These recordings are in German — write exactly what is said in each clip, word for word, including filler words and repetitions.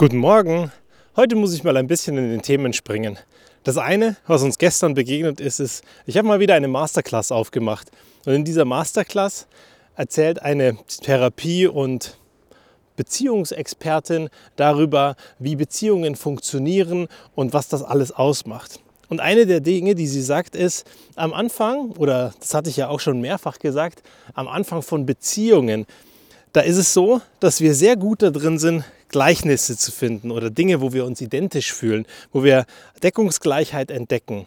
Guten Morgen! Heute muss ich mal ein bisschen in den Themen springen. Das eine, was uns gestern begegnet ist, ist, ich habe mal wieder eine Masterclass aufgemacht. Und in dieser Masterclass erzählt eine Therapie- und Beziehungsexpertin darüber, wie Beziehungen funktionieren und was das alles ausmacht. Und eine der Dinge, die sie sagt, ist, am Anfang, oder das hatte ich ja auch schon mehrfach gesagt, am Anfang von Beziehungen, da ist es so, dass wir sehr gut da drin sind, Gleichnisse zu finden oder Dinge, wo wir uns identisch fühlen, wo wir Deckungsgleichheit entdecken.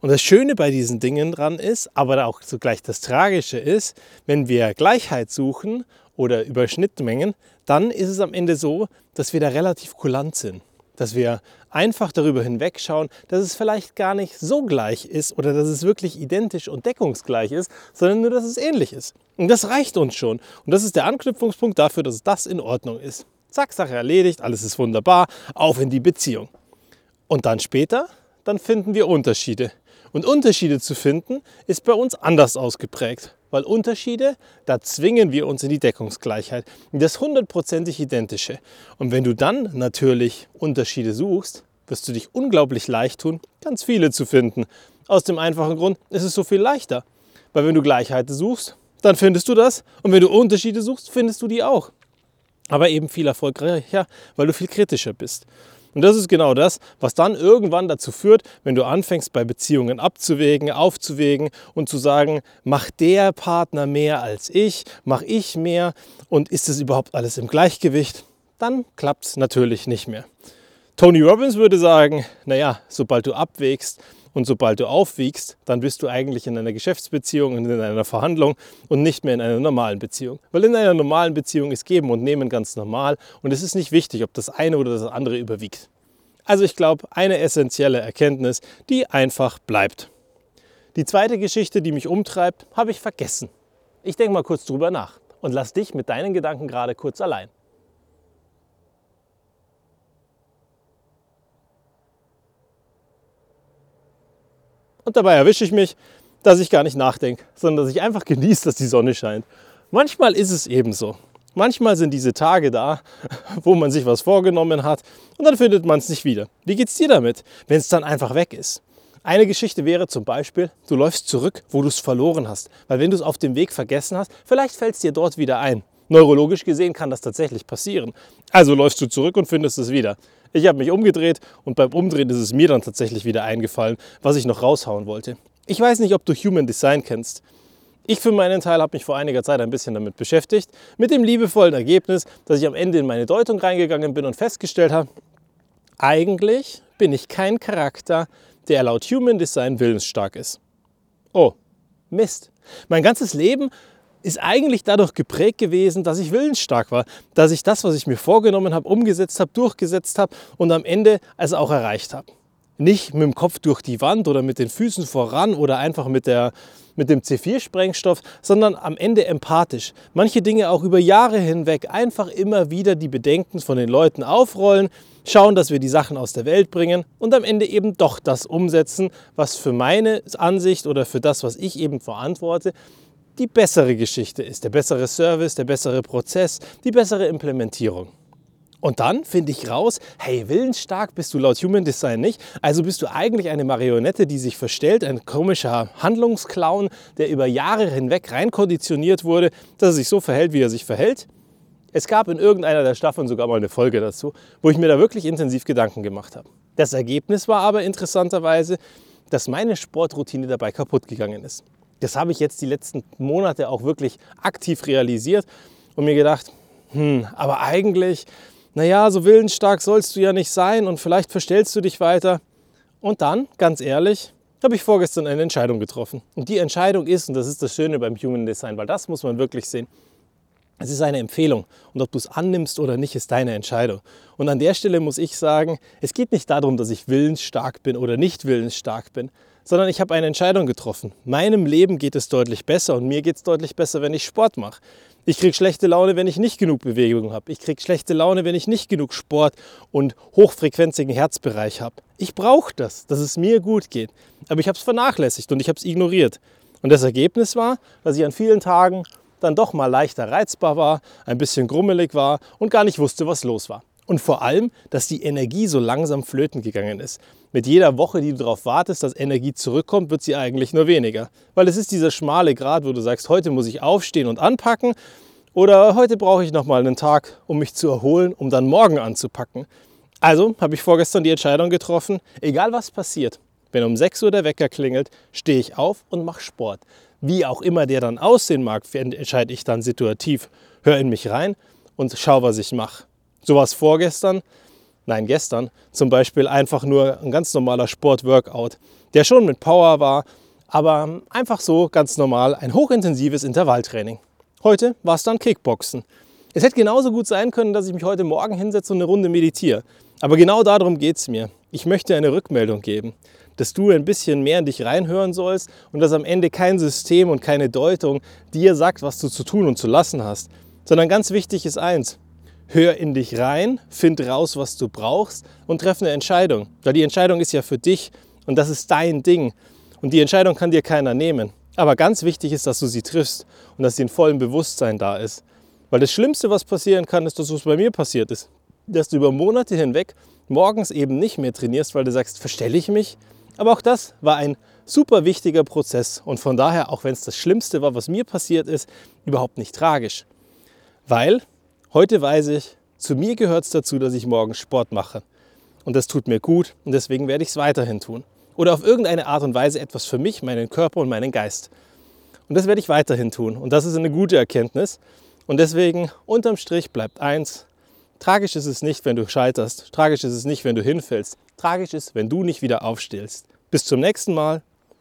Und das Schöne bei diesen Dingen dran ist, aber auch zugleich das Tragische ist, wenn wir Gleichheit suchen oder Überschnittmengen, dann ist es am Ende so, dass wir da relativ kulant sind. Dass wir einfach darüber hinwegschauen, dass es vielleicht gar nicht so gleich ist oder dass es wirklich identisch und deckungsgleich ist, sondern nur, dass es ähnlich ist. Und das reicht uns schon. Und das ist der Anknüpfungspunkt dafür, dass das in Ordnung ist. Zack, Sache erledigt, alles ist wunderbar, auf in die Beziehung. Und dann später, dann finden wir Unterschiede. Und Unterschiede zu finden, ist bei uns anders ausgeprägt. Weil Unterschiede, da zwingen wir uns in die Deckungsgleichheit, in das hundertprozentig Identische. Und wenn du dann natürlich Unterschiede suchst, wirst du dich unglaublich leicht tun, ganz viele zu finden. Aus dem einfachen Grund, es ist so viel leichter. Weil wenn du Gleichheiten suchst, dann findest du das. Und wenn du Unterschiede suchst, findest du die auch. Aber eben viel erfolgreicher, weil du viel kritischer bist. Und das ist genau das, was dann irgendwann dazu führt, wenn du anfängst, bei Beziehungen abzuwägen, aufzuwägen und zu sagen, macht der Partner mehr als ich, mache ich mehr und ist es überhaupt alles im Gleichgewicht, dann klappt es natürlich nicht mehr. Tony Robbins würde sagen, naja, sobald du abwägst und sobald du aufwiegst, dann bist du eigentlich in einer Geschäftsbeziehung und in einer Verhandlung und nicht mehr in einer normalen Beziehung. Weil in einer normalen Beziehung ist Geben und Nehmen ganz normal und es ist nicht wichtig, ob das eine oder das andere überwiegt. Also ich glaube, eine essentielle Erkenntnis, die einfach bleibt. Die zweite Geschichte, die mich umtreibt, habe ich vergessen. Ich denke mal kurz drüber nach und lass dich mit deinen Gedanken gerade kurz allein. Und dabei erwische ich mich, dass ich gar nicht nachdenke, sondern dass ich einfach genieße, dass die Sonne scheint. Manchmal ist es eben so. Manchmal sind diese Tage da, wo man sich was vorgenommen hat und dann findet man es nicht wieder. Wie geht's dir damit, wenn es dann einfach weg ist? Eine Geschichte wäre zum Beispiel, du läufst zurück, wo du es verloren hast. Weil wenn du es auf dem Weg vergessen hast, vielleicht fällt es dir dort wieder ein. Neurologisch gesehen kann das tatsächlich passieren. Also läufst du zurück und findest es wieder. Ich habe mich umgedreht und beim Umdrehen ist es mir dann tatsächlich wieder eingefallen, was ich noch raushauen wollte. Ich weiß nicht, ob du Human Design kennst. Ich für meinen Teil habe mich vor einiger Zeit ein bisschen damit beschäftigt, mit dem liebevollen Ergebnis, dass ich am Ende in meine Deutung reingegangen bin und festgestellt habe, eigentlich bin ich kein Charakter, der laut Human Design willensstark ist. Oh, Mist. Mein ganzes Leben ist eigentlich dadurch geprägt gewesen, dass ich willensstark war, dass ich das, was ich mir vorgenommen habe, umgesetzt habe, durchgesetzt habe und am Ende es auch erreicht habe. Nicht mit dem Kopf durch die Wand oder mit den Füßen voran oder einfach mit, der, mit dem C vier Sprengstoff, sondern am Ende empathisch. Manche Dinge auch über Jahre hinweg einfach immer wieder die Bedenken von den Leuten aufrollen, schauen, dass wir die Sachen aus der Welt bringen und am Ende eben doch das umsetzen, was für meine Ansicht oder für das, was ich eben verantworte, die bessere Geschichte ist, der bessere Service, der bessere Prozess, die bessere Implementierung. Und dann finde ich raus, hey, willensstark bist du laut Human Design nicht, also bist du eigentlich eine Marionette, die sich verstellt, ein komischer Handlungsclown, der über Jahre hinweg reinkonditioniert wurde, dass er sich so verhält, wie er sich verhält. Es gab in irgendeiner der Staffeln sogar mal eine Folge dazu, wo ich mir da wirklich intensiv Gedanken gemacht habe. Das Ergebnis war aber interessanterweise, dass meine Sportroutine dabei kaputt gegangen ist. Das habe ich jetzt die letzten Monate auch wirklich aktiv realisiert und mir gedacht, hm, aber eigentlich, naja, so willensstark sollst du ja nicht sein und vielleicht verstellst du dich weiter. Und dann, ganz ehrlich, habe ich vorgestern eine Entscheidung getroffen. Und die Entscheidung ist, und das ist das Schöne beim Human Design, weil das muss man wirklich sehen, es ist eine Empfehlung und ob du es annimmst oder nicht, ist deine Entscheidung. Und an der Stelle muss ich sagen, es geht nicht darum, dass ich willensstark bin oder nicht willensstark bin, sondern ich habe eine Entscheidung getroffen. Meinem Leben geht es deutlich besser und mir geht es deutlich besser, wenn ich Sport mache. Ich kriege schlechte Laune, wenn ich nicht genug Bewegung habe. Ich kriege schlechte Laune, wenn ich nicht genug Sport und hochfrequenzigen Herzbereich habe. Ich brauche das, dass es mir gut geht. Aber ich habe es vernachlässigt und ich habe es ignoriert. Und das Ergebnis war, dass ich an vielen Tagen dann doch mal leichter reizbar war, ein bisschen grummelig war und gar nicht wusste, was los war. Und vor allem, dass die Energie so langsam flöten gegangen ist. Mit jeder Woche, die du darauf wartest, dass Energie zurückkommt, wird sie eigentlich nur weniger. Weil es ist dieser schmale Grat, wo du sagst, heute muss ich aufstehen und anpacken oder heute brauche ich nochmal einen Tag, um mich zu erholen, um dann morgen anzupacken. Also habe ich vorgestern die Entscheidung getroffen, egal was passiert, wenn um sechs Uhr der Wecker klingelt, stehe ich auf und mache Sport. Wie auch immer der dann aussehen mag, entscheide ich dann situativ. Hör in mich rein und schau, was ich mache. So war es vorgestern, nein gestern, zum Beispiel einfach nur ein ganz normaler Sport-Workout, der schon mit Power war, aber einfach so ganz normal ein hochintensives Intervalltraining. Heute war es dann Kickboxen. Es hätte genauso gut sein können, dass ich mich heute Morgen hinsetze und eine Runde meditiere. Aber genau darum geht es mir. Ich möchte eine Rückmeldung geben, dass du ein bisschen mehr in dich reinhören sollst und dass am Ende kein System und keine Deutung dir sagt, was du zu tun und zu lassen hast. Sondern ganz wichtig ist eins. Hör in dich rein, find raus, was du brauchst und treff eine Entscheidung. Weil die Entscheidung ist ja für dich und das ist dein Ding. Und die Entscheidung kann dir keiner nehmen. Aber ganz wichtig ist, dass du sie triffst und dass sie in vollem Bewusstsein da ist. Weil das Schlimmste, was passieren kann, ist das, was bei mir passiert ist. Dass du über Monate hinweg morgens eben nicht mehr trainierst, weil du sagst, verstelle ich mich? Aber auch das war ein super wichtiger Prozess. Und von daher, auch wenn es das Schlimmste war, was mir passiert ist, überhaupt nicht tragisch. Weil... heute weiß ich, zu mir gehört es dazu, dass ich morgens Sport mache. Und das tut mir gut und deswegen werde ich es weiterhin tun. Oder auf irgendeine Art und Weise etwas für mich, meinen Körper und meinen Geist. Und das werde ich weiterhin tun. Und das ist eine gute Erkenntnis. Und deswegen, unterm Strich bleibt eins. Tragisch ist es nicht, wenn du scheiterst. Tragisch ist es nicht, wenn du hinfällst. Tragisch ist, wenn du nicht wieder aufstehst. Bis zum nächsten Mal.